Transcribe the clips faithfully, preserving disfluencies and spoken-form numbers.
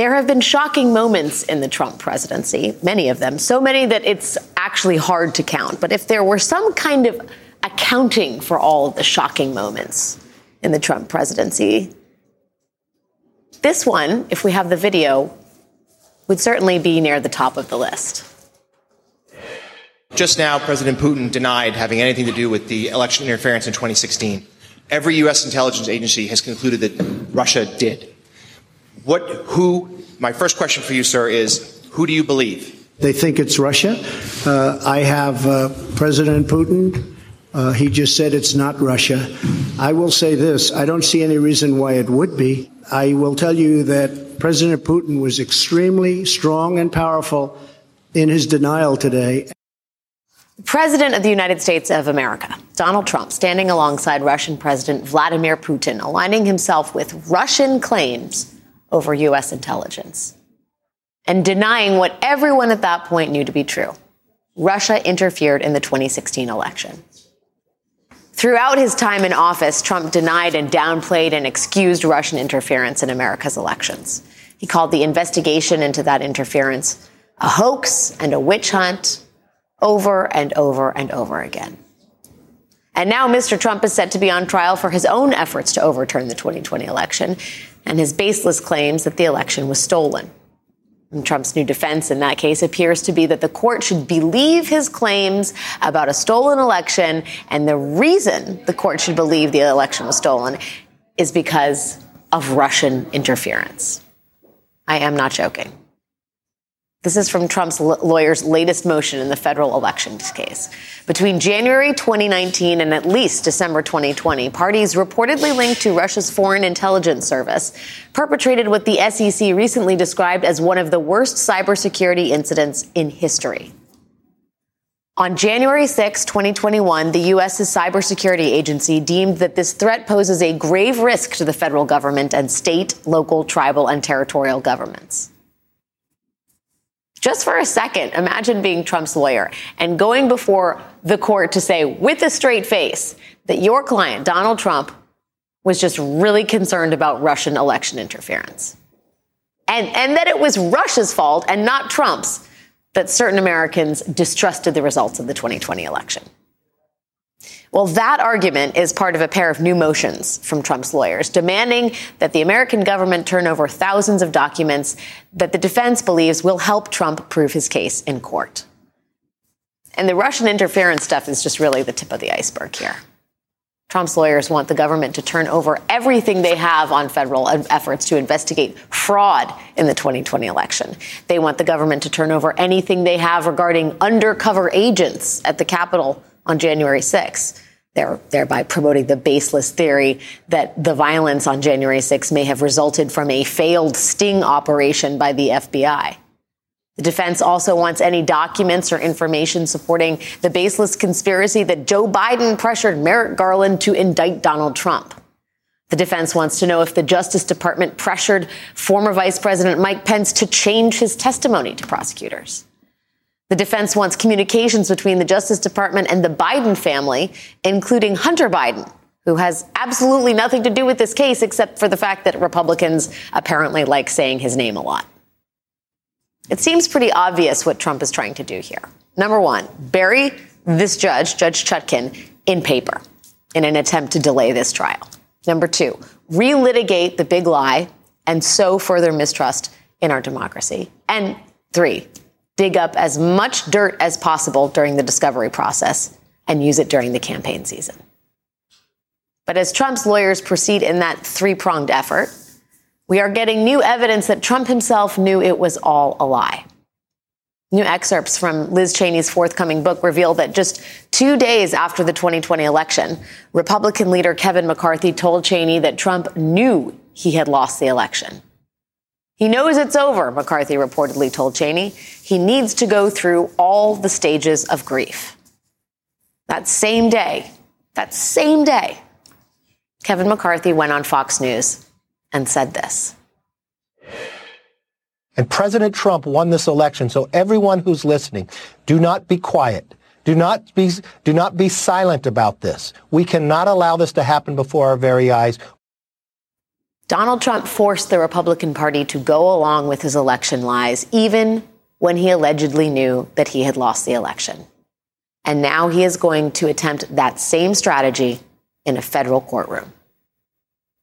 There have been shocking moments in the Trump presidency, many of them, so many that it's actually hard to count. But if there were some kind of accounting for all of the shocking moments in the Trump presidency, this one, if we have the video, would certainly be near the top of the list. Just now, President Putin denied having anything to do with the election interference in twenty sixteen. Every U S intelligence agency has concluded that Russia did. What, who, my first question for you, sir, is who do you believe? They think it's Russia. Uh, I have uh, President Putin. Uh, he just said it's not Russia. I will say this. I don't see any reason why it would be. I will tell you that President Putin was extremely strong and powerful in his denial today. President of the United States of America, Donald Trump, standing alongside Russian President Vladimir Putin, aligning himself with Russian claims over U S intelligence and denying what everyone at that point knew to be true. Russia interfered in the twenty sixteen election. Throughout his time in office, Trump denied and downplayed and excused Russian interference in America's elections. He called the investigation into that interference a hoax and a witch hunt over and over and over again. And now Mister Trump is set to be on trial for his own efforts to overturn the twenty twenty election and his baseless claims that the election was stolen. And Trump's new defense in that case appears to be that the court should believe his claims about a stolen election, and the reason the court should believe the election was stolen is because of Russian interference. I am not joking. This is from Trump's lawyer's latest motion in the federal elections case. Between January twenty nineteen and at least December twenty twenty, parties reportedly linked to Russia's Foreign Intelligence Service perpetrated what the S E C recently described as one of the worst cybersecurity incidents in history. On January sixth, twenty twenty-one, the U S's cybersecurity agency deemed that this threat poses a grave risk to the federal government and state, local, tribal, and territorial governments. Just for a second, imagine being Trump's lawyer and going before the court to say with a straight face that your client, Donald Trump, was just really concerned about Russian election interference. And, and that it was Russia's fault and not Trump's that certain Americans distrusted the results of the twenty twenty election. Well, that argument is part of a pair of new motions from Trump's lawyers, demanding that the American government turn over thousands of documents that the defense believes will help Trump prove his case in court. And the Russian interference stuff is just really the tip of the iceberg here. Trump's lawyers want the government to turn over everything they have on federal efforts to investigate fraud in the twenty twenty election. They want the government to turn over anything they have regarding undercover agents at the Capitol on January sixth, thereby promoting the baseless theory that the violence on January sixth may have resulted from a failed sting operation by the F B I. The defense also wants any documents or information supporting the baseless conspiracy that Joe Biden pressured Merrick Garland to indict Donald Trump. The defense wants to know if the Justice Department pressured former Vice President Mike Pence to change his testimony to prosecutors. The defense wants communications between the Justice Department and the Biden family, including Hunter Biden, who has absolutely nothing to do with this case except for the fact that Republicans apparently like saying his name a lot. It seems pretty obvious what Trump is trying to do here. Number one, bury this judge, Judge Chutkan, in paper in an attempt to delay this trial. Number two, relitigate the big lie and sow further mistrust in our democracy. And three, dig up as much dirt as possible during the discovery process and use it during the campaign season. But as Trump's lawyers proceed in that three-pronged effort, we are getting new evidence that Trump himself knew it was all a lie. New excerpts from Liz Cheney's forthcoming book reveal that just two days after the twenty twenty election, Republican leader Kevin McCarthy told Cheney that Trump knew he had lost the election. He knows it's over, McCarthy reportedly told Cheney. He needs to go through all the stages of grief. That same day, that same day, Kevin McCarthy went on Fox News and said this. And President Trump won this election, so everyone who's listening, do not be quiet. Do not be, do not be silent about this. We cannot allow this to happen before our very eyes. Donald Trump forced the Republican Party to go along with his election lies, even when he allegedly knew that he had lost the election. And now he is going to attempt that same strategy in a federal courtroom.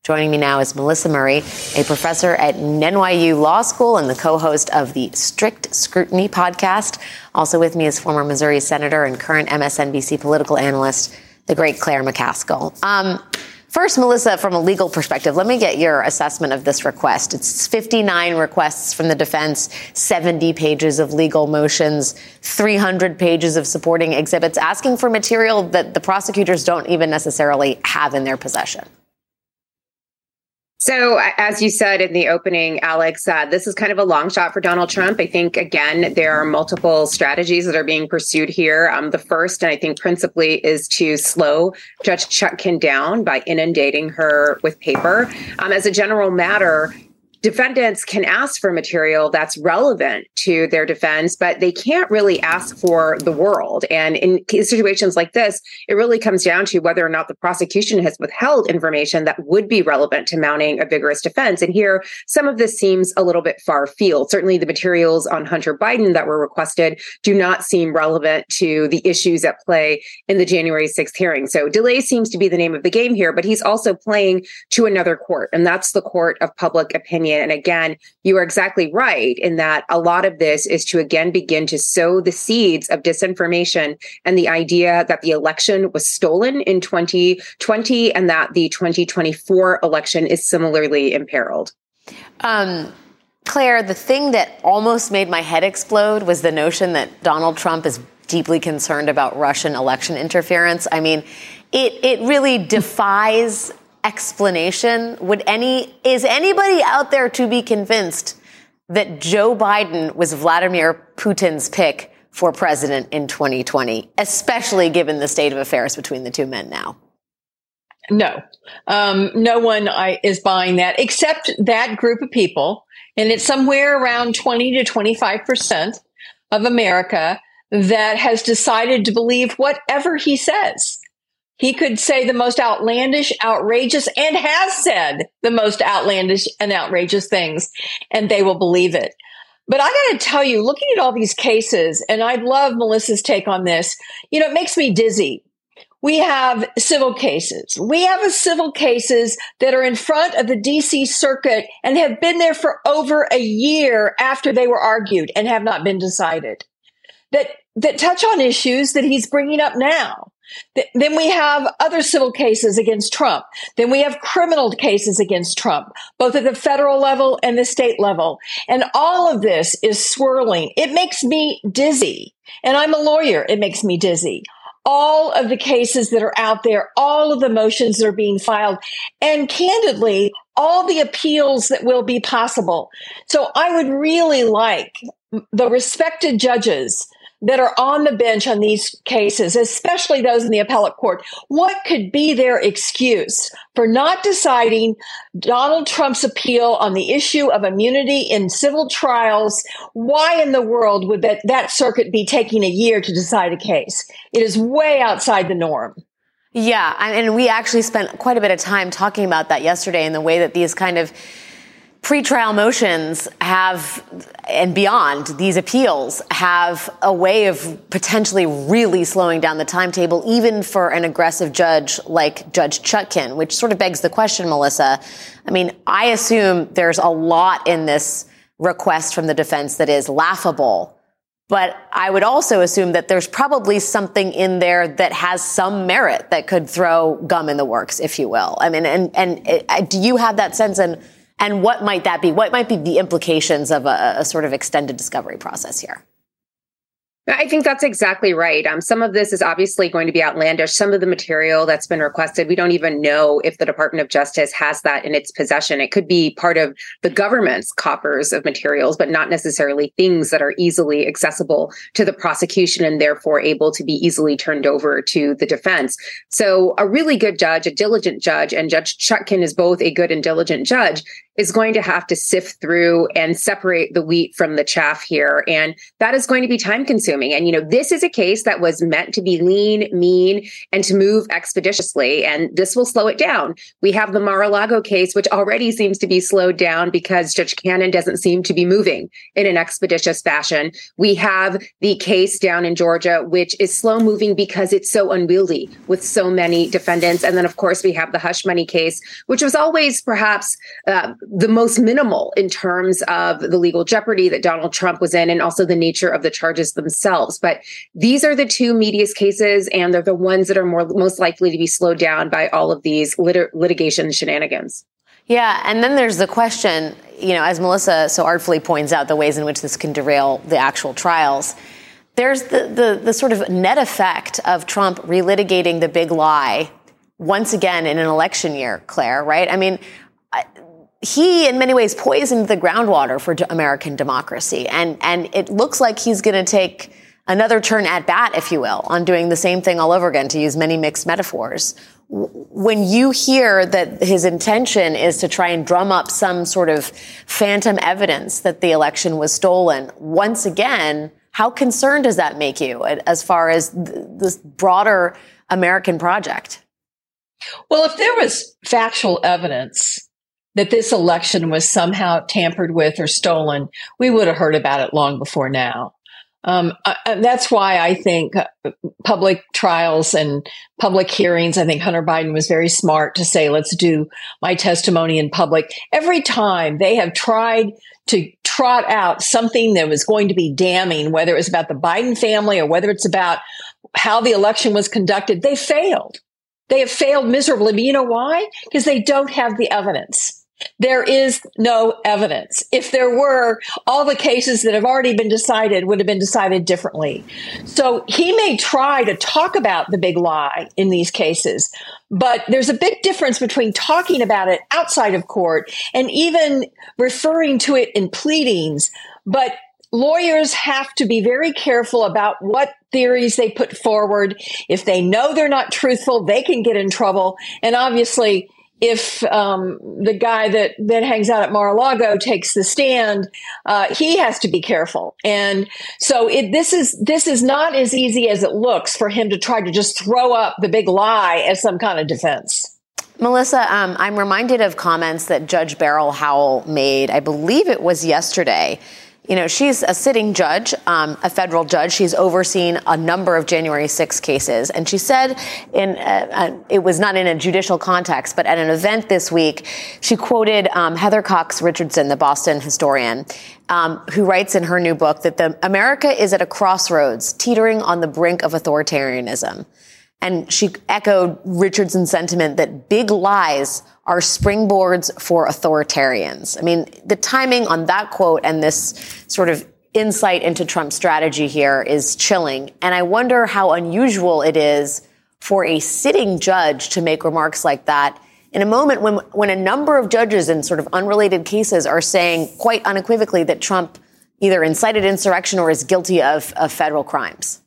Joining me now is Melissa Murray, a professor at N Y U Law School and the co-host of the Strict Scrutiny podcast. Also with me is former Missouri Senator and current M S N B C political analyst, the great Claire McCaskill. Um, first, Melissa, from a legal perspective, let me get your assessment of this request. It's fifty-nine requests from the defense, seventy pages of legal motions, three hundred pages of supporting exhibits, asking for material that the prosecutors don't even necessarily have in their possession. So, as you said in the opening, Alex, uh, this is kind of a long shot for Donald Trump. I think, again, there are multiple strategies that are being pursued here. Um, the first, and I think principally, is to slow Judge Chutkan down by inundating her with paper. Um, as a general matter, defendants can ask for material that's relevant to their defense, but they can't really ask for the world. And in situations like this, it really comes down to whether or not the prosecution has withheld information that would be relevant to mounting a vigorous defense. And here, some of this seems a little bit far afield. Certainly, the materials on Hunter Biden that were requested do not seem relevant to the issues at play in the January sixth hearing. So delay seems to be the name of the game here, but he's also playing to another court, and that's the court of public opinion. And again, you are exactly right in that a lot of this is to, again, begin to sow the seeds of disinformation and the idea that the election was stolen in twenty twenty and that the twenty twenty-four election is similarly imperiled. Um, Claire, the thing that almost made my head explode was the notion that Donald Trump is deeply concerned about Russian election interference. I mean, it, it really defies explanation. Would any is anybody out there to be convinced that Joe Biden was Vladimir Putin's pick for president in twenty twenty, especially given the state of affairs between the two men now? No, um, no one I, is buying that, except that group of people. And it's somewhere around twenty to twenty-five percent of America that has decided to believe whatever he says. He could say the most outlandish, outrageous, and has said the most outlandish and outrageous things, and they will believe it. But I got to tell you, looking at all these cases, and I'd love Melissa's take on this, you know, it makes me dizzy. We have civil cases. We have a civil cases that are in front of the D C Circuit and have been there for over a year after they were argued and have not been decided, that that touch on issues that he's bringing up now. Then we have other civil cases against Trump. Then we have criminal cases against Trump, both at the federal level and the state level. And all of this is swirling. It makes me dizzy. And I'm a lawyer. It makes me dizzy. All of the cases that are out there, all of the motions that are being filed, and candidly, all the appeals that will be possible. So I would really like the respected judges that are on the bench on these cases, especially those in the appellate court, what could be their excuse for not deciding Donald Trump's appeal on the issue of immunity in civil trials? Why in the world would that, that circuit be taking a year to decide a case? It is way outside the norm. Yeah, and we actually spent quite a bit of time talking about that yesterday in the way that these kind of pretrial motions have, and beyond these appeals, have a way of potentially really slowing down the timetable, even for an aggressive judge like Judge Chutkan, which sort of begs the question, Melissa. I mean, I assume there's a lot in this request from the defense that is laughable, but I would also assume that there's probably something in there that has some merit that could throw gum in the works, if you will. I mean, and, and uh, do you have that sense? And And what might that be? What might be the implications of a, a sort of extended discovery process here? I think that's exactly right. Um, some of this is obviously going to be outlandish. Some of the material that's been requested, we don't even know if the Department of Justice has that in its possession. It could be part of the government's coffers of materials, but not necessarily things that are easily accessible to the prosecution and therefore able to be easily turned over to the defense. So a really good judge, a diligent judge, and Judge Chutkan is both a good and diligent judge, is going to have to sift through and separate the wheat from the chaff here. And that is going to be time consuming. And, you know, this is a case that was meant to be lean, mean, and to move expeditiously. And this will slow it down. We have the Mar-a-Lago case, which already seems to be slowed down because Judge Cannon doesn't seem to be moving in an expeditious fashion. We have the case down in Georgia, which is slow moving because it's so unwieldy with so many defendants. And then, of course, we have the hush money case, which was always perhaps uh, the most minimal in terms of the legal jeopardy that Donald Trump was in, and also the nature of the charges themselves. But these are the two meatiest cases, and they're the ones that are more most likely to be slowed down by all of these lit- litigation shenanigans. Yeah. And then there's the question, you know, as Melissa so artfully points out, the ways in which this can derail the actual trials. There's the the, the sort of net effect of Trump relitigating the big lie once again in an election year, Claire, right? I mean, I, he, in many ways, poisoned the groundwater for American democracy. And, and it looks like he's going to take another turn at bat, if you will, on doing the same thing all over again, to use many mixed metaphors. When you hear that his intention is to try and drum up some sort of phantom evidence that the election was stolen, once again, how concerned does that make you as far as th- this broader American project? Well, if there was factual evidence that this election was somehow tampered with or stolen, we would have heard about it long before now. Um, I, that's why I think public trials and public hearings, I think Hunter Biden was very smart to say, let's do my testimony in public. Every time they have tried to trot out something that was going to be damning, whether it was about the Biden family or whether it's about how the election was conducted, they failed. They have failed miserably. But you know why? Because they don't have the evidence. There is no evidence. If there were, all the cases that have already been decided would have been decided differently. So he may try to talk about the big lie in these cases, but there's a big difference between talking about it outside of court and even referring to it in pleadings. But lawyers have to be very careful about what theories they put forward. If they know they're not truthful, they can get in trouble. And obviously, if um, the guy that, that hangs out at Mar-a-Lago takes the stand, uh, he has to be careful. And so it, this is this is not as easy as it looks for him to try to just throw up the big lie as some kind of defense. Melissa, um, I'm reminded of comments that Judge Beryl Howell made, I believe it was yesterday. You know, she's a sitting judge, um, a federal judge. She's overseen a number of January sixth cases. And she said in a, a, it was not in a judicial context, but at an event this week, she quoted um, Heather Cox Richardson, the Boston historian, um, who writes in her new book that the America is at a crossroads, teetering on the brink of authoritarianism. And she echoed Richardson's sentiment that big lies are springboards for authoritarians. I mean, the timing on that quote and this sort of insight into Trump's strategy here is chilling. And I wonder how unusual it is for a sitting judge to make remarks like that in a moment when, when a number of judges in sort of unrelated cases are saying quite unequivocally that Trump either incited insurrection or is guilty of, of federal crimes.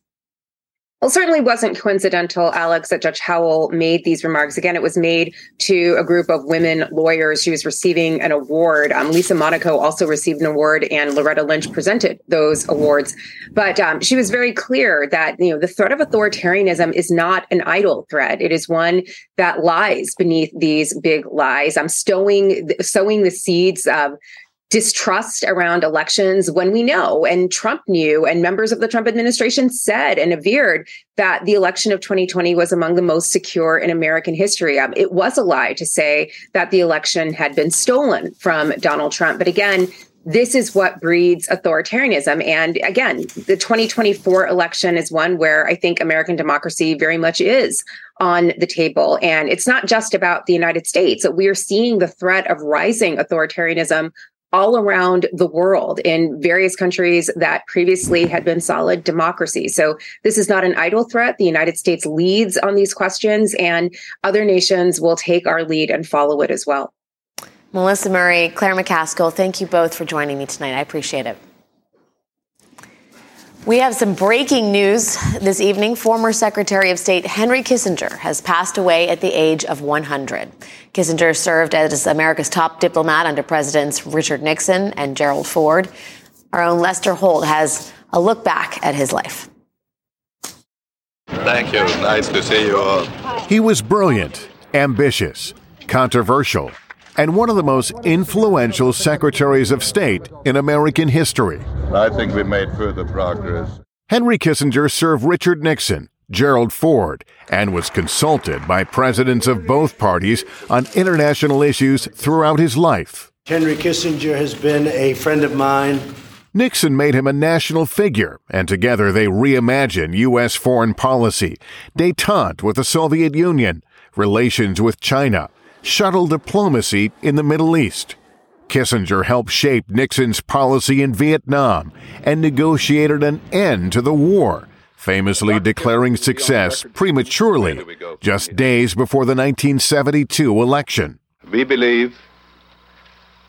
Well, certainly wasn't coincidental, Alex, that Judge Howell made these remarks. Again, it was made to a group of women lawyers. She was receiving an award. Um, Lisa Monaco also received an award, and Loretta Lynch presented those awards. But um, she was very clear that, you know, the threat of authoritarianism is not an idle threat. It is one that lies beneath these big lies. I'm stowing, sowing the seeds of distrust around elections when we know, and Trump knew, and members of the Trump administration said and averred that the election of twenty twenty was among the most secure in American history. Um, it was a lie to say that the election had been stolen from Donald Trump. But again, this is what breeds authoritarianism. And again, the twenty twenty-four election is one where I think American democracy very much is on the table. And it's not just about the United States. We are seeing the threat of rising authoritarianism all around the world in various countries that previously had been solid democracy. So this is not an idle threat. The United States leads on these questions, and other nations will take our lead and follow it as well. Melissa Murray, Claire McCaskill, thank you both for joining me tonight. I appreciate it. We have some breaking news this evening. Former Secretary of State Henry Kissinger has passed away at the age of one hundred. Kissinger served as America's top diplomat under Presidents Richard Nixon and Gerald Ford. Our own Lester Holt has a look back at his life. Thank you. Nice to see you all. He was brilliant, ambitious, controversial, and one of the most influential secretaries of state in American history. I think we made further progress. Henry Kissinger served Richard Nixon, Gerald Ford, and was consulted by presidents of both parties on international issues throughout his life. Henry Kissinger has been a friend of mine. Nixon made him a national figure, and together they reimagined U S foreign policy, détente with the Soviet Union, relations with China, shuttle diplomacy in the Middle East. Kissinger helped shape Nixon's policy in Vietnam and negotiated an end to the war, famously declaring success prematurely just days before the nineteen seventy-two election. We believe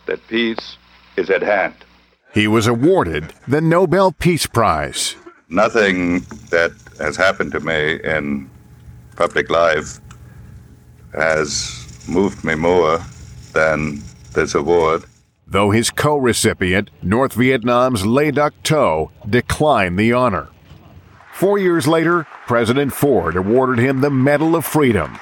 that peace is at hand. He was awarded the Nobel Peace Prize. Nothing that has happened to me in public life has moved me more than this award. Though his co-recipient, North Vietnam's Le Duc Tho, declined the honor. Four years later, President Ford awarded him the Medal of Freedom.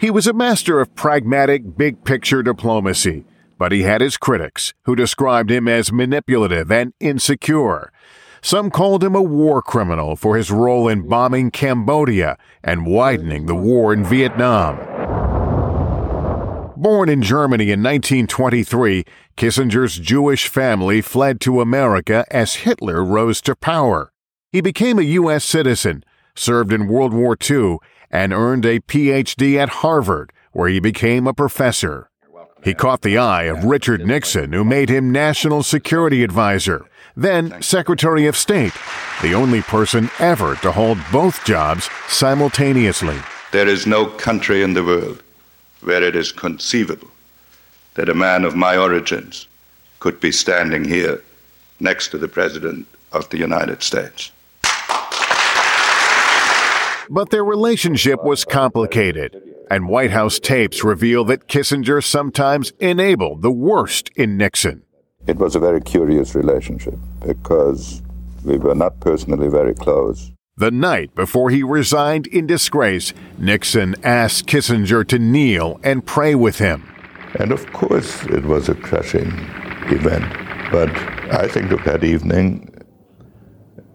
He was a master of pragmatic, big-picture diplomacy, but he had his critics, who described him as manipulative and insecure. Some called him a war criminal for his role in bombing Cambodia and widening the war in Vietnam. Born in Germany in nineteen twenty-three, Kissinger's Jewish family fled to America as Hitler rose to power. He became a U S citizen, served in World War Two, and earned a P H D at Harvard, where he became a professor. He caught the eye of Richard Nixon, who made him National Security Advisor, then Secretary of State, the only person ever to hold both jobs simultaneously. There is no country in the world where it is conceivable that a man of my origins could be standing here next to the President of the United States. But their relationship was complicated, and White House tapes reveal that Kissinger sometimes enabled the worst in Nixon. It was a very curious relationship because we were not personally very close. The night before he resigned in disgrace, Nixon asked Kissinger to kneel and pray with him. And of course it was a crushing event, but I think of that evening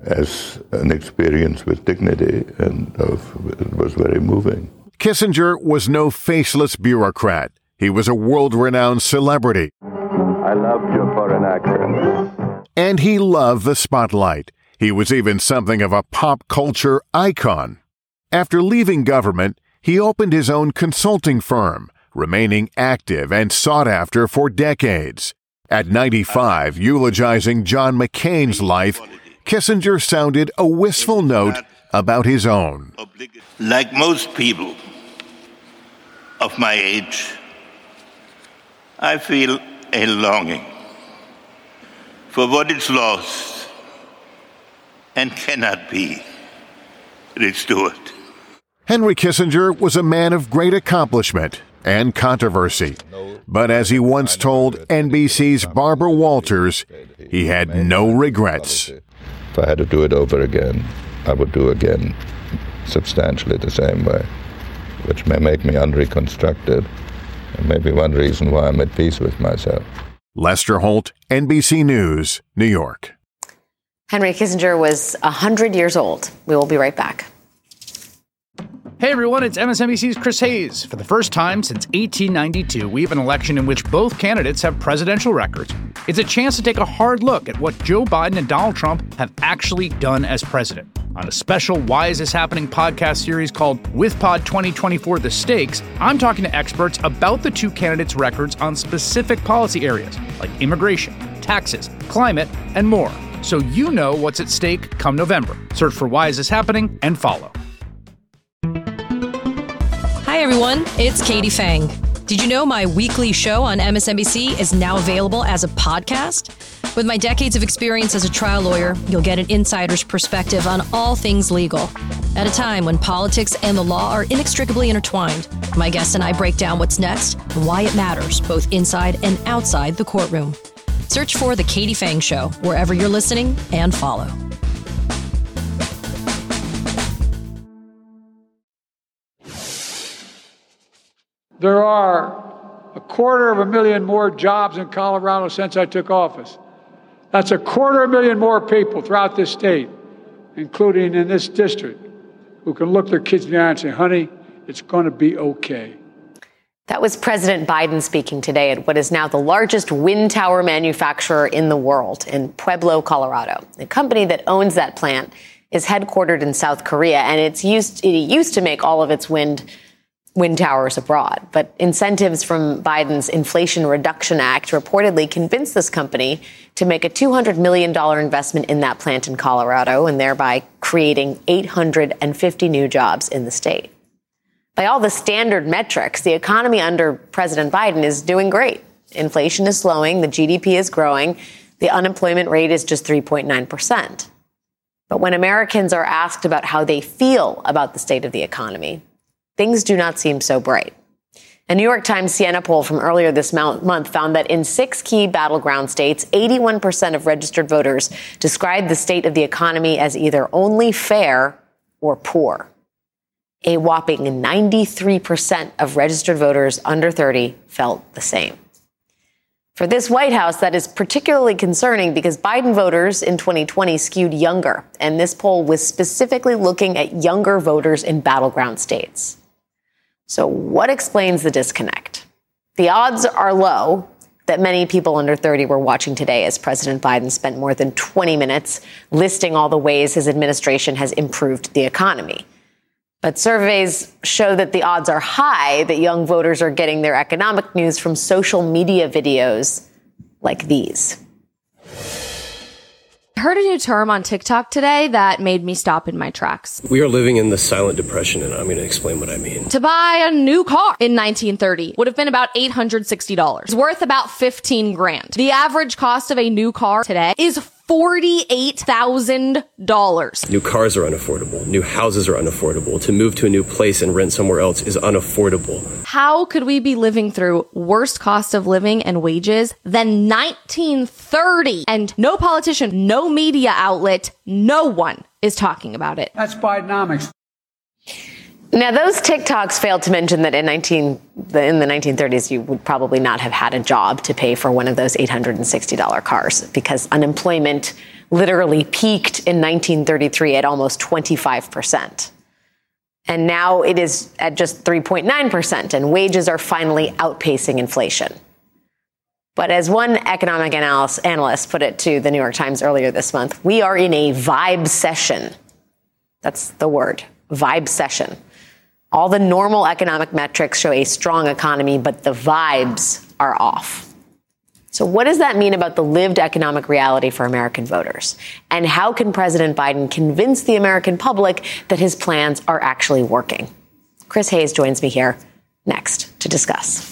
as an experience with dignity, and of, it was very moving. Kissinger was no faceless bureaucrat. He was a world-renowned celebrity. I loved your foreign accent. And he loved the spotlight. He was even something of a pop culture icon. After leaving government, he opened his own consulting firm, remaining active and sought after for decades. At ninety-five, eulogizing John McCain's life, Kissinger sounded a wistful note about his own. Like most people of my age, I feel a longing for what is lost and cannot be restored. Henry Kissinger was a man of great accomplishment and controversy. But as he once told N B C's Barbara Walters, he had no regrets. If I had to do it over again, I would do again substantially the same way, which may make me unreconstructed, and maybe one reason why I'm at peace with myself. Lester Holt, N B C News, New York. Henry Kissinger was one hundred years old. We will be right back. Hey, everyone, it's M S N B C's Chris Hayes. For the first time since eighteen ninety-two, we have an election in which both candidates have presidential records. It's a chance to take a hard look at what Joe Biden and Donald Trump have actually done as president. On a special Why Is This Happening podcast series called With Pod twenty twenty-four, The Stakes, I'm talking to experts about the two candidates' records on specific policy areas like immigration, taxes, climate, and more. So you know what's at stake come November. Search for Why Is This Happening and follow. Hi, everyone. It's Katie Fang. Did you know my weekly show on M S N B C is now available as a podcast? With my decades of experience as a trial lawyer, you'll get an insider's perspective on all things legal. At a time when politics and the law are inextricably intertwined, my guests and I break down what's next and why it matters, both inside and outside the courtroom. Search for The Katie Fang Show wherever you're listening and follow. There are a quarter of a million more jobs in Colorado since I took office. That's a quarter of a million more people throughout this state, including in this district, who can look their kids in the eye and say, honey, it's going to be okay. That was President Biden speaking today at what is now the largest wind tower manufacturer in the world in Pueblo, Colorado. The company that owns that plant is headquartered in South Korea, and it's used, it used to make all of its wind wind towers abroad. But incentives from Biden's Inflation Reduction Act reportedly convinced this company to make a two hundred million dollars investment in that plant in Colorado and thereby creating eight hundred fifty new jobs in the state. By all the standard metrics, the economy under President Biden is doing great. Inflation is slowing. The G D P is growing. The unemployment rate is just three point nine percent. But when Americans are asked about how they feel about the state of the economy, things do not seem so bright. A New York Times Siena poll from earlier this month found that in six key battleground states, eighty-one percent of registered voters described the state of the economy as either only fair or poor. A whopping ninety-three percent of registered voters under thirty felt the same. For this White House, that is particularly concerning because Biden voters in twenty twenty skewed younger, and this poll was specifically looking at younger voters in battleground states. So what explains the disconnect? The odds are low that many people under thirty were watching today as President Biden spent more than twenty minutes listing all the ways his administration has improved the economy. But surveys show that the odds are high that young voters are getting their economic news from social media videos like these. I heard a new term on TikTok today that made me stop in my tracks. We are living in the silent depression, and I'm going to explain what I mean. To buy a new car in nineteen thirty would have been about eight hundred sixty dollars, worth about fifteen grand. The average cost of a new car today is forty-eight thousand dollars. New cars are unaffordable. New houses are unaffordable. To move to a new place and rent somewhere else is unaffordable. How could we be living through worse cost of living and wages than nineteen thirty? And no politician, no media outlet, no one is talking about it. That's Bidenomics. Now, those TikToks failed to mention that in nineteen in the nineteen thirties, you would probably not have had a job to pay for one of those eight hundred sixty dollars cars because unemployment literally peaked in nineteen thirty-three at almost twenty-five percent. And now it is at just three point nine percent, and wages are finally outpacing inflation. But as one economic analyst put it to the New York Times earlier this month, we are in a vibe session. That's the word, vibe session. All the normal economic metrics show a strong economy, but the vibes are off. So what does that mean about the lived economic reality for American voters? And how can President Biden convince the American public that his plans are actually working? Chris Hayes joins me here next to discuss.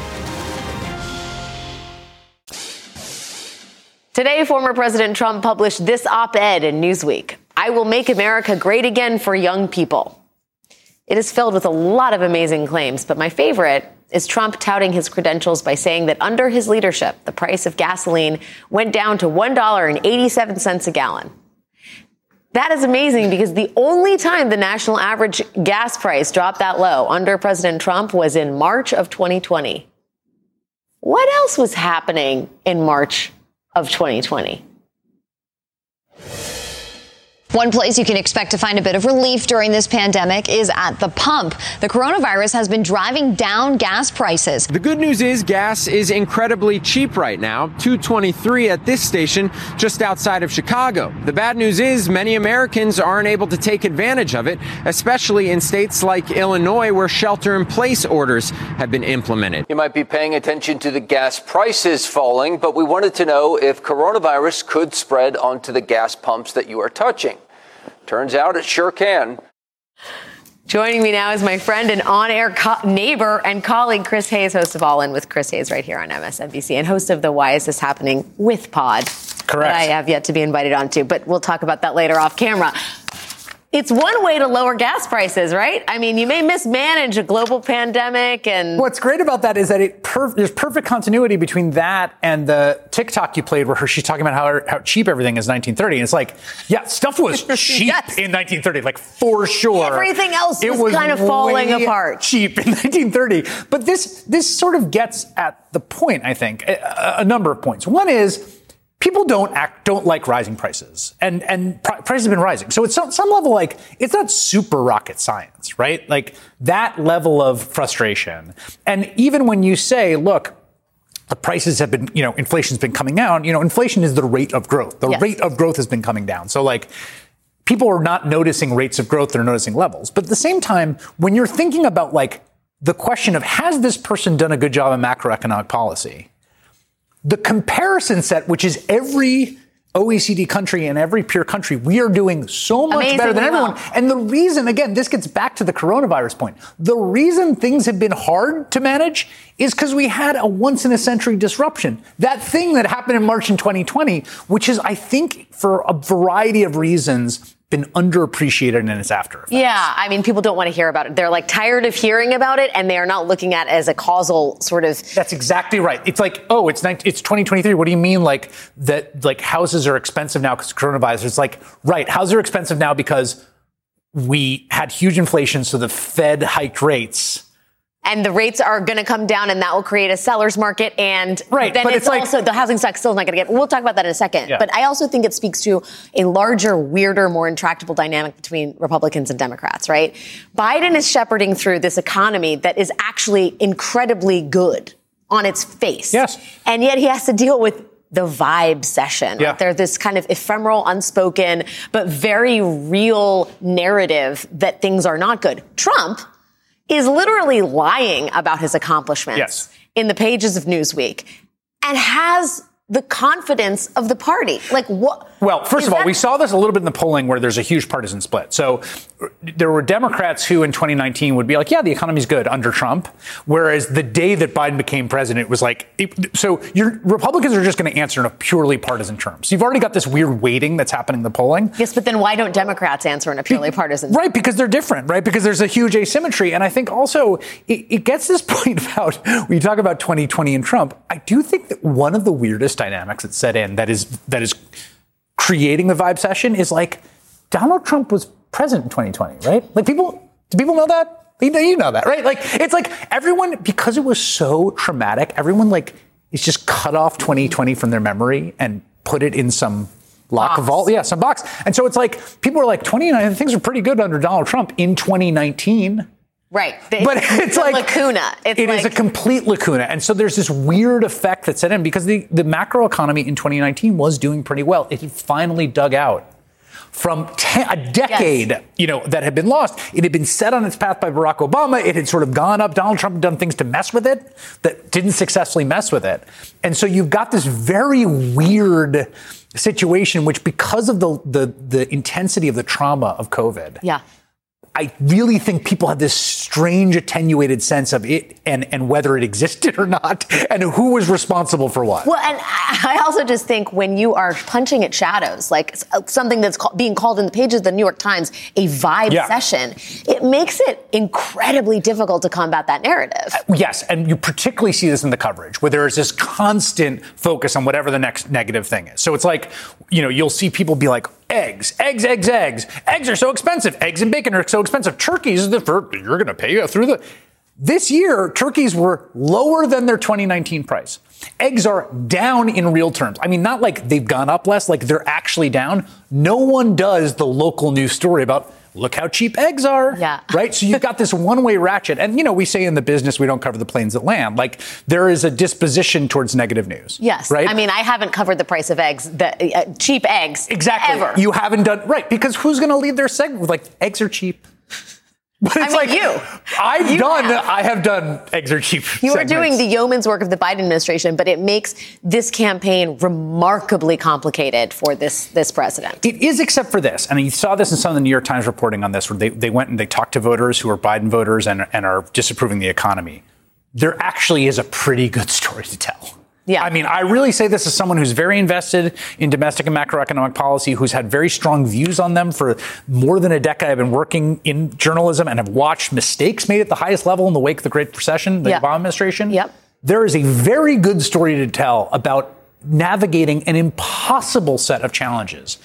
Today, former President Trump published this op-ed in Newsweek. I will make America great again for young people. It is filled with a lot of amazing claims, but my favorite is Trump touting his credentials by saying that under his leadership, the price of gasoline went down to one dollar and eighty-seven cents a gallon. That is amazing because the only time the national average gas price dropped that low under President Trump was in March of twenty twenty. What else was happening in March of twenty twenty? One place you can expect to find a bit of relief during this pandemic is at the pump. The coronavirus has been driving down gas prices. The good news is gas is incredibly cheap right now, two twenty-three at this station just outside of Chicago. The bad news is many Americans aren't able to take advantage of it, especially in states like Illinois, where shelter-in-place orders have been implemented. You might be paying attention to the gas prices falling, but we wanted to know if coronavirus could spread onto the gas pumps that you are touching. Turns out it sure can. Joining me now is my friend and on-air co- neighbor and colleague, Chris Hayes, host of All In with Chris Hayes right here on M S N B C and host of the Why Is This Happening with Pod. Correct. That I have yet to be invited onto, but we'll talk about that later off camera. It's one way to lower gas prices, right? I mean, you may mismanage a global pandemic and... What's great about that is that it perf- there's perfect continuity between that and the TikTok you played where her, she's talking about how, her, how cheap everything is nineteen thirty. And it's like, yeah, stuff was cheap yes. in nineteen thirty, like for sure. Everything else was, was kind of falling apart. Cheap in nineteen thirty. But this, this sort of gets at the point, I think, a, a number of points. One is... People don't act, don't like rising prices, and and pr- prices have been rising. So it's some, some level like it's not super rocket science, right? Like that level of frustration. And even when you say, look, the prices have been, you know, inflation's been coming down. You know, inflation is the rate of growth. The yes. rate of growth has been coming down. So like people are not noticing rates of growth; they're noticing levels. But at the same time, when you're thinking about like the question of has this person done a good job in macroeconomic policy? The comparison set, which is every O E C D country and every peer country, we are doing so much Amazing better than everyone. Well. And the reason, again, this gets back to the coronavirus point. The reason things have been hard to manage is because we had a once in a century disruption. That thing that happened in March in twenty twenty, which is, I think, for a variety of reasons, been underappreciated in its after effects. Yeah, I mean, people don't want to hear about it. They're like tired of hearing about it, and they are not looking at it as a causal sort of. That's exactly right. It's like, oh, it's nineteen, it's twenty twenty-three. What do you mean, like that? Like houses are expensive now because of coronavirus. It's like, right, houses are expensive now because we had huge inflation, so the Fed hiked rates. And the rates are going to come down, and that will create a seller's market. And right, then it's, it's like, also the housing stock still not going to get. We'll talk about that in a second. Yeah. But I also think it speaks to a larger, weirder, more intractable dynamic between Republicans and Democrats. Right? Biden is shepherding through this economy that is actually incredibly good on its face. Yes. And yet he has to deal with the vibe session. Yeah. Right? They're this kind of ephemeral, unspoken, but very real narrative that things are not good. Trump is literally lying about his accomplishments yes. in the pages of Newsweek and has the confidence of the party. Like what? Well, first of all, that- we saw this a little bit in the polling where there's a huge partisan split. So there were Democrats who in twenty nineteen would be like, yeah, the economy's good under Trump. Whereas the day that Biden became president was like, it, so your Republicans are just going to answer in a purely partisan terms. So you've already got this weird weighting that's happening in the polling. Yes, but then why don't Democrats answer in a purely Be- partisan? Right, because they're different, right? Because there's a huge asymmetry. And I think also it, it gets this point about when you talk about twenty twenty and Trump, I do think that one of the weirdest dynamics that set in that is that is creating the vibe session is like Donald Trump was president in twenty twenty, right? Like people, do people know that? You know that, right? Like it's like everyone, because it was so traumatic, everyone like is just cut off twenty twenty from their memory and put it in some lock box. vault. Yeah, some box. And so it's like people are like twenty nineteen, things are pretty good under Donald Trump in twenty nineteen. Right. They, but it's, it's like lacuna. It's it like, is a complete lacuna. And so there's this weird effect that set in because the, the macro economy in twenty nineteen was doing pretty well. It had finally dug out from ten, a decade, yes. you know, that had been lost. It had been set on its path by Barack Obama. It had sort of gone up. Donald Trump had done things to mess with it that didn't successfully mess with it. And so you've got this very weird situation, which because of the the, the intensity of the trauma of COVID. Yeah. I really think people have this strange attenuated sense of it and, and whether it existed or not and who was responsible for what. Well, and I also just think when you are punching at shadows, like something that's call, being called in the pages of the New York Times, a vibe yeah. session, it makes it incredibly difficult to combat that narrative. Uh, yes. And you particularly see this in the coverage where there is this constant focus on whatever the next negative thing is. So it's like, you know, you'll see people be like, Eggs, eggs, eggs, eggs. Eggs are so expensive. Eggs and bacon are so expensive. Turkeys, the first, you're going to pay through the... This year, turkeys were lower than their twenty nineteen price. Eggs are down in real terms. I mean, not like they've gone up less, like they're actually down. No one does the local news story about, look how cheap eggs are, yeah. right? So you've got this one-way ratchet. And, you know, we say in the business, we don't cover the planes that land. Like, there is a disposition towards negative news. Yes. Right? I mean, I haven't covered the price of eggs, the uh, cheap eggs, exactly. ever. You haven't done, right, because who's going to lead their segment with, like, eggs are cheap? But it's I mean, like, you. I've you done, have. I have done eggs are cheap You segments. Are doing the yeoman's work of the Biden administration, but it makes this campaign remarkably complicated for this, this president. It is, except for this. And you saw this in some of the New York Times reporting on this, where they, they went and they talked to voters who are Biden voters and, and are disapproving the economy. There actually is a pretty good story to tell. Yeah. I mean, I really say this as someone who's very invested in domestic and macroeconomic policy, who's had very strong views on them for more than a decade. I've been working in journalism and have watched mistakes made at the highest level in the wake of the Great Recession, the yeah. Obama administration. Yep. There is a very good story to tell about navigating an impossible set of challenges,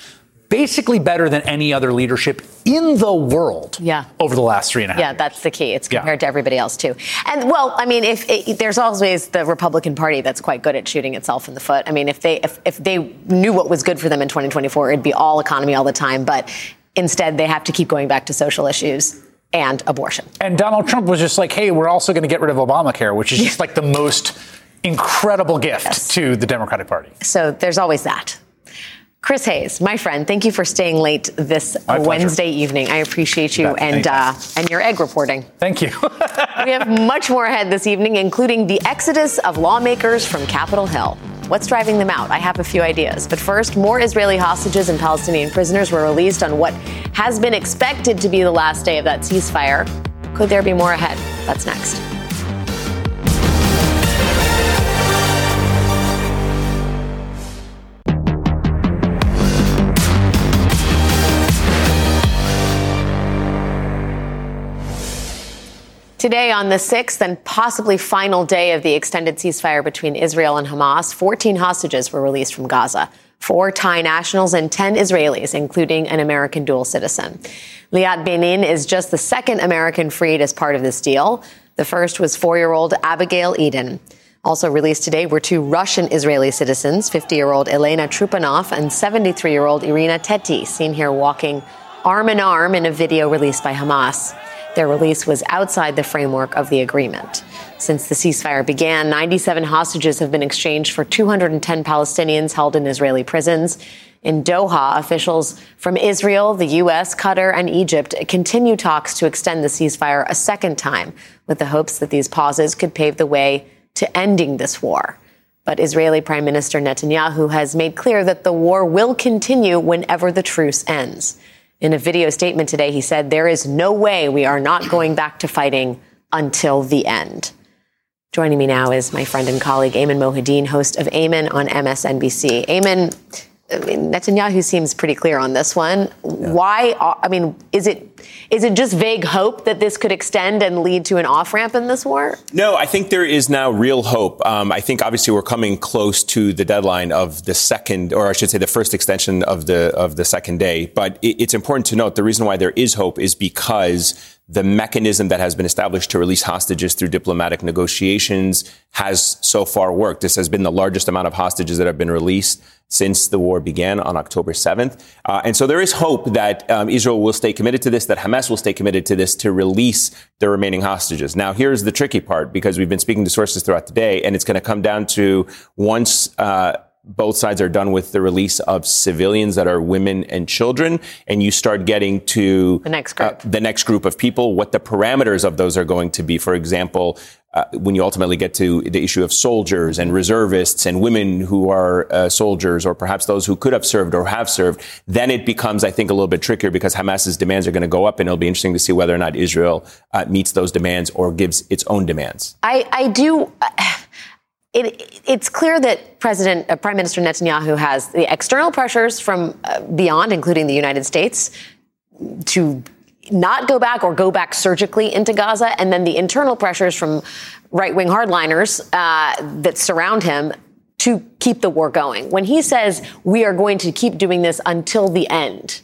basically better than any other leadership in the world yeah. over the last three and a half yeah, years. Yeah, that's the key. It's compared yeah. to everybody else, too. And, well, I mean, if it, there's always the Republican Party that's quite good at shooting itself in the foot. I mean, if they if, if they knew what was good for them in twenty twenty-four, it'd be all economy all the time. But instead, they have to keep going back to social issues and abortion. And Donald Trump was just like, hey, we're also going to get rid of Obamacare, which is just like the most incredible gift yes. to the Democratic Party. So there's always that. Chris Hayes, my friend, thank you for staying late this my Wednesday pleasure. Evening. I appreciate you, you and uh, and your egg reporting. Thank you. We have much more ahead this evening, including the exodus of lawmakers from Capitol Hill. What's driving them out? I have a few ideas. But first, more Israeli hostages and Palestinian prisoners were released on what has been expected to be the last day of that ceasefire. Could there be more ahead? That's next. Today, on the sixth and possibly final day of the extended ceasefire between Israel and Hamas, fourteen hostages were released from Gaza, four Thai nationals and ten Israelis, including an American dual citizen. Liat Benin is just the second American freed as part of this deal. The first was four-year-old Abigail Eden. Also released today were two Russian Israeli citizens, fifty-year-old Elena Trupanov and seventy-three-year-old Irina Teti, seen here walking arm in arm in a video released by Hamas. Their release was outside the framework of the agreement. Since the ceasefire began, ninety-seven hostages have been exchanged for two hundred ten Palestinians held in Israeli prisons. In Doha, officials from Israel, the U S, Qatar, and Egypt continue talks to extend the ceasefire a second time, with the hopes that these pauses could pave the way to ending this war. But Israeli Prime Minister Netanyahu has made clear that the war will continue whenever the truce ends. In a video statement today, he said, there is no way we are not going back to fighting until the end. Joining me now is my friend and colleague, Ayman Mohyeldin, host of Ayman on M S N B C. Ayman, I mean, Netanyahu seems pretty clear on this one. Yeah. Why? I mean, is it is it just vague hope that this could extend and lead to an off-ramp in this war? No, I think there is now real hope. Um, I think obviously we're coming close to the deadline of the second, or I should say the first extension of the of the second day. But it, it's important to note the reason why there is hope is because the mechanism that has been established to release hostages through diplomatic negotiations has so far worked. This has been the largest amount of hostages that have been released since the war began on October seventh. Uh, and so there is hope that um, Israel will stay committed to this, that Hamas will stay committed to this, to release the remaining hostages. Now, here's the tricky part, because we've been speaking to sources throughout the day, and it's going to come down to once uh both sides are done with the release of civilians that are women and children, and you start getting to the next group, uh, the next group of people, what the parameters of those are going to be. For example, uh, when you ultimately get to the issue of soldiers and reservists and women who are uh, soldiers, or perhaps those who could have served or have served, then it becomes, I think, a little bit trickier because Hamas's demands are going to go up, and it'll be interesting to see whether or not Israel uh, meets those demands or gives its own demands. I, I do... It, it's clear that President, uh, Prime Minister Netanyahu has the external pressures from uh, beyond, including the United States, to not go back or go back surgically into Gaza, and then the internal pressures from right-wing hardliners uh, that surround him to keep the war going. When he says, we are going to keep doing this until the end,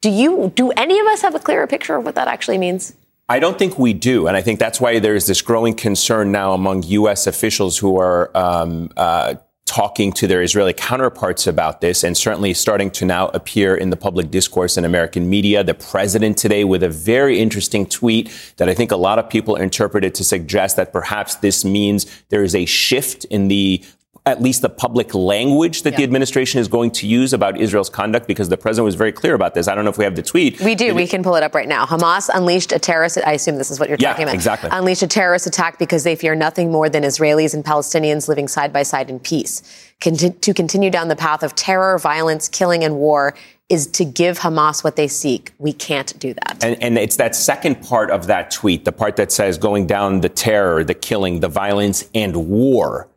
do you, do any of us have a clearer picture of what that actually means? I don't think we do. And I think that's why there is this growing concern now among U S officials who are um, uh, talking to their Israeli counterparts about this, and certainly starting to now appear in the public discourse in American media. The president today with a very interesting tweet that I think a lot of people interpreted to suggest that perhaps this means there is a shift in the at least the public language that yeah. the administration is going to use about Israel's conduct, because the president was very clear about this. I don't know if we have the tweet. We do. Did we it- can pull it up right now. Hamas unleashed a terrorist. I assume this is what you're yeah, talking about. Exactly. Unleashed a terrorist attack because they fear nothing more than Israelis and Palestinians living side by side in peace. Contin- to continue down the path of terror, violence, killing and war is to give Hamas what they seek. We can't do that. And, and it's that second part of that tweet, the part that says going down the terror, the killing, the violence and war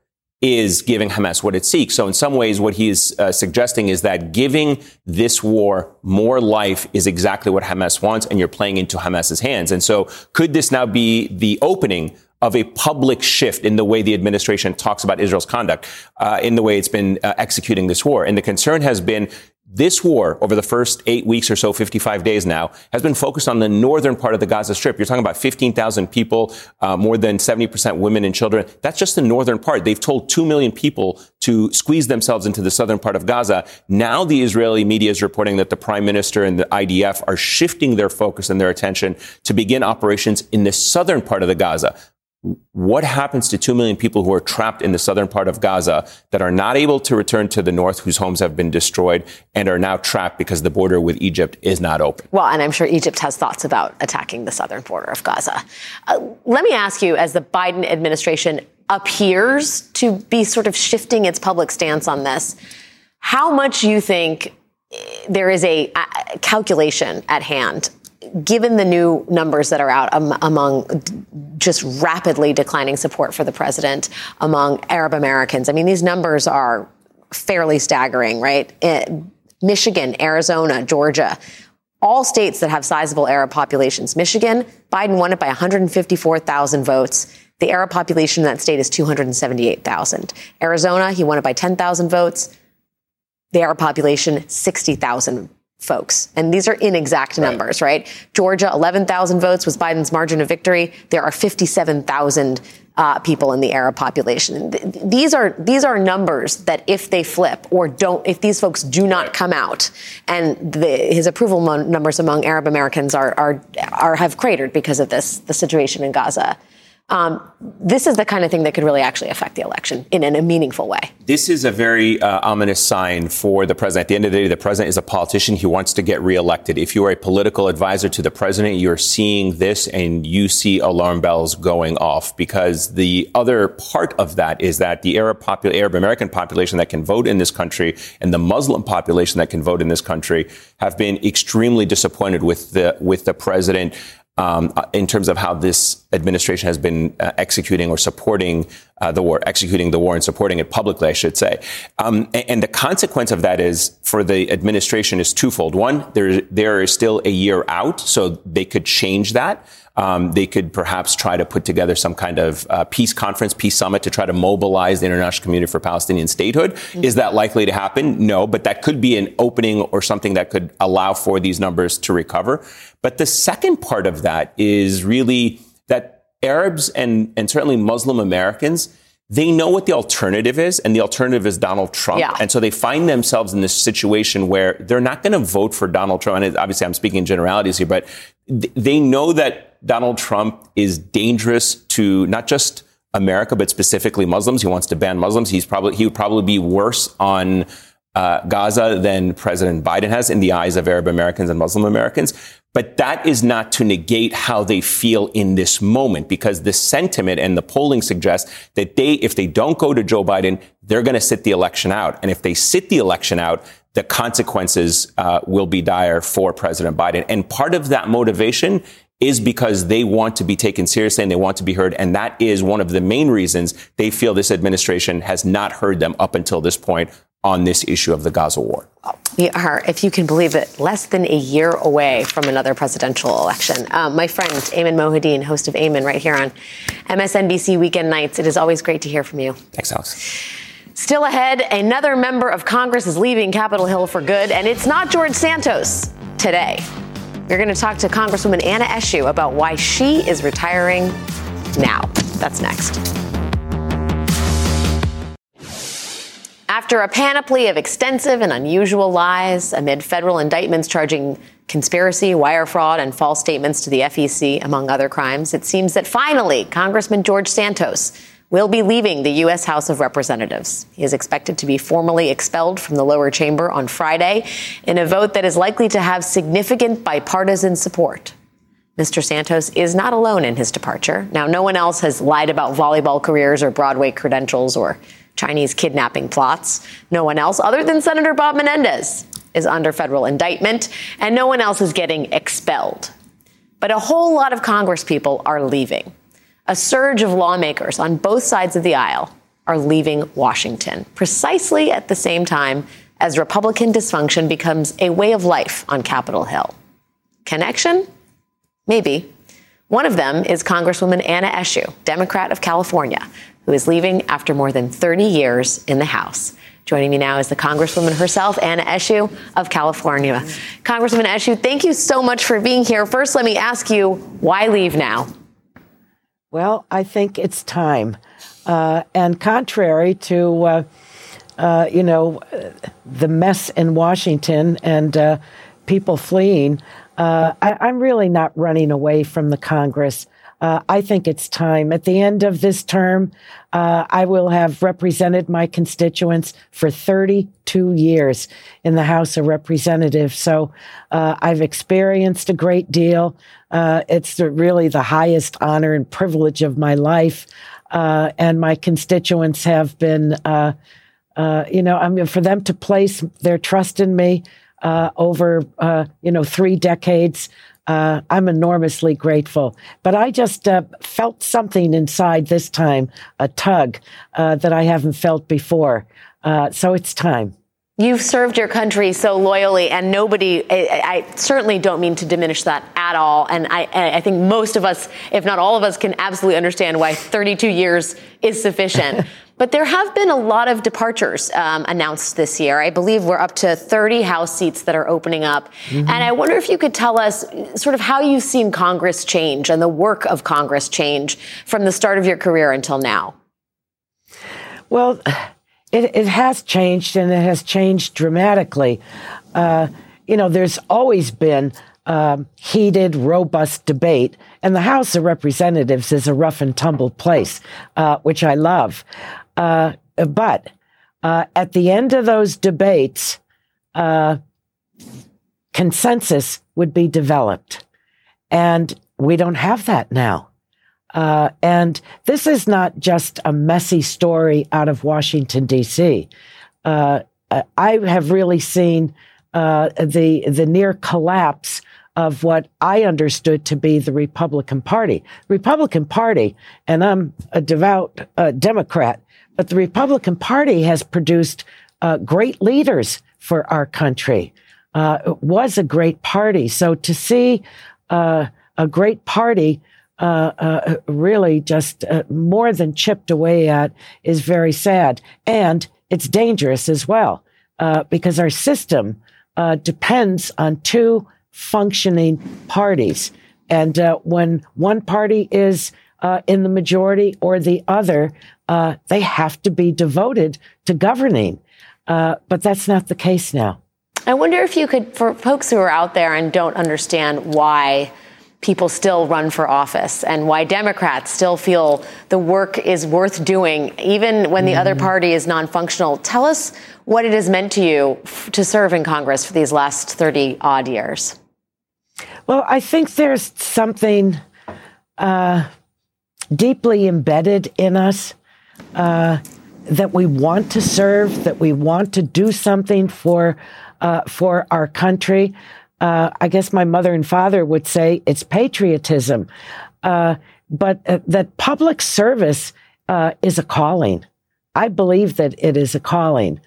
is giving Hamas what it seeks. So in some ways, what he is uh, suggesting is that giving this war more life is exactly what Hamas wants, and you're playing into Hamas's hands. And so could this now be the opening of a public shift in the way the administration talks about Israel's conduct, uh, in the way it's been uh, executing this war? And the concern has been this war over the first eight weeks or so, fifty-five days now, has been focused on the northern part of the Gaza Strip. You're talking about fifteen thousand people, uh, more than seventy percent women and children. That's just the northern part. They've told two million people to squeeze themselves into the southern part of Gaza. Now the Israeli media is reporting that the prime minister and the I D F are shifting their focus and their attention to begin operations in the southern part of the Gaza. What happens to two million people who are trapped in the southern part of Gaza that are not able to return to the north, whose homes have been destroyed and are now trapped because the border with Egypt is not open? Well, and I'm sure Egypt has thoughts about attacking the southern border of Gaza. Uh, let me ask you, as the Biden administration appears to be sort of shifting its public stance on this, how much you think there is a calculation at hand, given the new numbers that are out um, among just rapidly declining support for the president among Arab Americans? I mean, these numbers are fairly staggering, right? In Michigan, Arizona, Georgia, all states that have sizable Arab populations. Michigan, Biden won it by one hundred fifty-four thousand votes. The Arab population in that state is two hundred seventy-eight thousand. Arizona, he won it by ten thousand votes. The Arab population, sixty thousand folks. And these are inexact numbers, right? right? Georgia, eleven thousand votes was Biden's margin of victory. There are fifty-seven thousand uh, people in the Arab population. Th- these are these are numbers that if they flip or don't, if these folks do not right. come out, and the, his approval mon- numbers among Arab Americans are, are are have cratered because of this, the situation in Gaza. Um, this is the kind of thing that could really actually affect the election in, in a meaningful way. This is a very uh, ominous sign for the president. At the end of the day, the president is a politician. He wants to get reelected. If you are a political advisor to the president, you're seeing this and you see alarm bells going off, because the other part of that is that the Arab popul- Arab American population that can vote in this country and the Muslim population that can vote in this country have been extremely disappointed with the with the president. Um, in terms of how this administration has been uh, executing or supporting uh, the war, executing the war and supporting it publicly, I should say. Um, and, and the consequence of that is for the administration is twofold. One, there there is still a year out, so they could change that. Um, they could perhaps try to put together some kind of uh, peace conference, peace summit to try to mobilize the international community for Palestinian statehood. Mm-hmm. Is that likely to happen? No, but that could be an opening or something that could allow for these numbers to recover. But the second part of that is really that Arabs and, and certainly Muslim Americans, they know what the alternative is, and the alternative is Donald Trump. Yeah. And so they find themselves in this situation where they're not going to vote for Donald Trump. And obviously I'm speaking in generalities here, but th- they know that Donald Trump is dangerous to not just America, but specifically Muslims. He wants to ban Muslims. He's probably he would probably be worse on uh, Gaza than President Biden has in the eyes of Arab Americans and Muslim Americans. But that is not to negate how they feel in this moment, because the sentiment and the polling suggests that they, if they don't go to Joe Biden, they're going to sit the election out. And if they sit the election out, the consequences uh, will be dire for President Biden. And part of that motivation is because they want to be taken seriously and they want to be heard. And that is one of the main reasons they feel this administration has not heard them up until this point on this issue of the Gaza war. We are, if you can believe it, less than a year away from another presidential election. Um, my friend, Ayman Mohyeldin, host of Ayman, right here on M S N B C Weekend Nights. It is always great to hear from you. Thanks, Alex. Still ahead, another member of Congress is leaving Capitol Hill for good, and it's not George Santos today. We're going to talk to Congresswoman Anna Eshoo about why she is retiring now. That's next. After a panoply of extensive and unusual lies amid federal indictments charging conspiracy, wire fraud, and false statements to the F E C, among other crimes, it seems that finally Congressman George Santos will be leaving the U S. House of Representatives. He is expected to be formally expelled from the lower chamber on Friday in a vote that is likely to have significant bipartisan support. Mister Santos is not alone in his departure. Now, no one else has lied about volleyball careers or Broadway credentials or Chinese kidnapping plots. No one else, other than Senator Bob Menendez, is under federal indictment, and no one else is getting expelled. But a whole lot of Congress people are leaving. A surge of lawmakers on both sides of the aisle are leaving Washington, precisely at the same time as Republican dysfunction becomes a way of life on Capitol Hill. Connection? Maybe. One of them is Congresswoman Anna Eshoo, Democrat of California, who is leaving after more than thirty years in the House. Joining me now is the Congresswoman herself, Anna Eshoo of California. Mm-hmm. Congresswoman Eshoo, thank you so much for being here. First, let me ask you, why leave now? Well, I think it's time. Uh, and contrary to, uh, uh, you know, the mess in Washington and uh, people fleeing, uh, I, I'm really not running away from the Congress. Uh, I think it's time. At the end of this term, uh, I will have represented my constituents for thirty-two years in the House of Representatives. So uh, I've experienced a great deal. Uh, it's the, really the highest honor and privilege of my life. Uh, and my constituents have been, uh, uh, you know, I mean, for them to place their trust in me uh, over, uh, you know, three decades. Uh, I'm enormously grateful, but I just uh, felt something inside this time, a tug uh, that I haven't felt before. Uh, so it's time. You've served your country so loyally, and nobody, I, I certainly don't mean to diminish that at all. And I, I think most of us, if not all of us, can absolutely understand why thirty-two years is sufficient. But there have been a lot of departures um, announced this year. I believe we're up to thirty House seats that are opening up. Mm-hmm. And I wonder if you could tell us sort of how you've seen Congress change and the work of Congress change from the start of your career until now. Well, It, it has changed, and it has changed dramatically. Uh, you know, there's always been um, heated, robust debate, and the House of Representatives is a rough and tumble place, uh, which I love. Uh, but uh, at the end of those debates, uh, consensus would be developed, and we don't have that now. Uh, and this is not just a messy story out of Washington, D C. Uh, I have really seen uh, the the near collapse of what I understood to be the Republican Party. Republican Party, and I'm a devout uh, Democrat, but the Republican Party has produced uh, great leaders for our country. Uh, it was a great party. So to see uh, a great party Uh, uh, really just uh, more than chipped away at is very sad. And it's dangerous as well, uh, because our system uh, depends on two functioning parties. And uh, when one party is uh, in the majority or the other, uh, they have to be devoted to governing. Uh, but that's not the case now. I wonder if you could, for folks who are out there and don't understand why people still run for office and why Democrats still feel the work is worth doing, even when the mm. other party is non-functional. Tell us what it has meant to you f- to serve in Congress for these last thirty-odd years. Well, I think there's something uh, deeply embedded in us uh, that we want to serve, that we want to do something for uh, for our country. Uh, I guess my mother and father would say it's patriotism, uh, but uh, that public service uh, is a calling. I believe that it is a calling.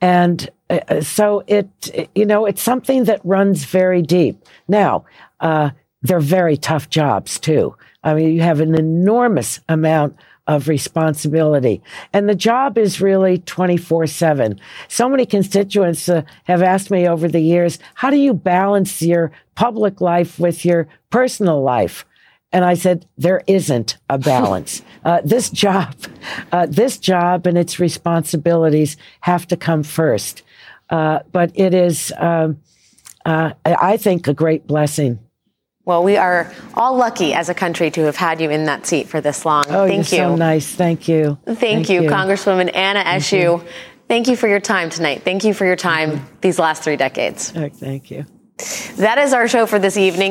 And uh, so it, you know, it's something that runs very deep. Now, uh, they're very tough jobs, too. I mean, you have an enormous amount of responsibility. And the job is really twenty-four seven. So many constituents uh, have asked me over the years, how do you balance your public life with your personal life? And I said, there isn't a balance. uh, this job, uh, this job and its responsibilities have to come first. Uh, but it is, um, uh, I think, a great blessing. Well, we are all lucky as a country to have had you in that seat for this long. Oh, Thank you're you. so nice. Thank you. Thank, Thank you, you, Congresswoman Anna Eshoo. Thank you. Thank you for your time tonight. Thank you for your time these last three decades. Right, thank you. That is our show for this evening.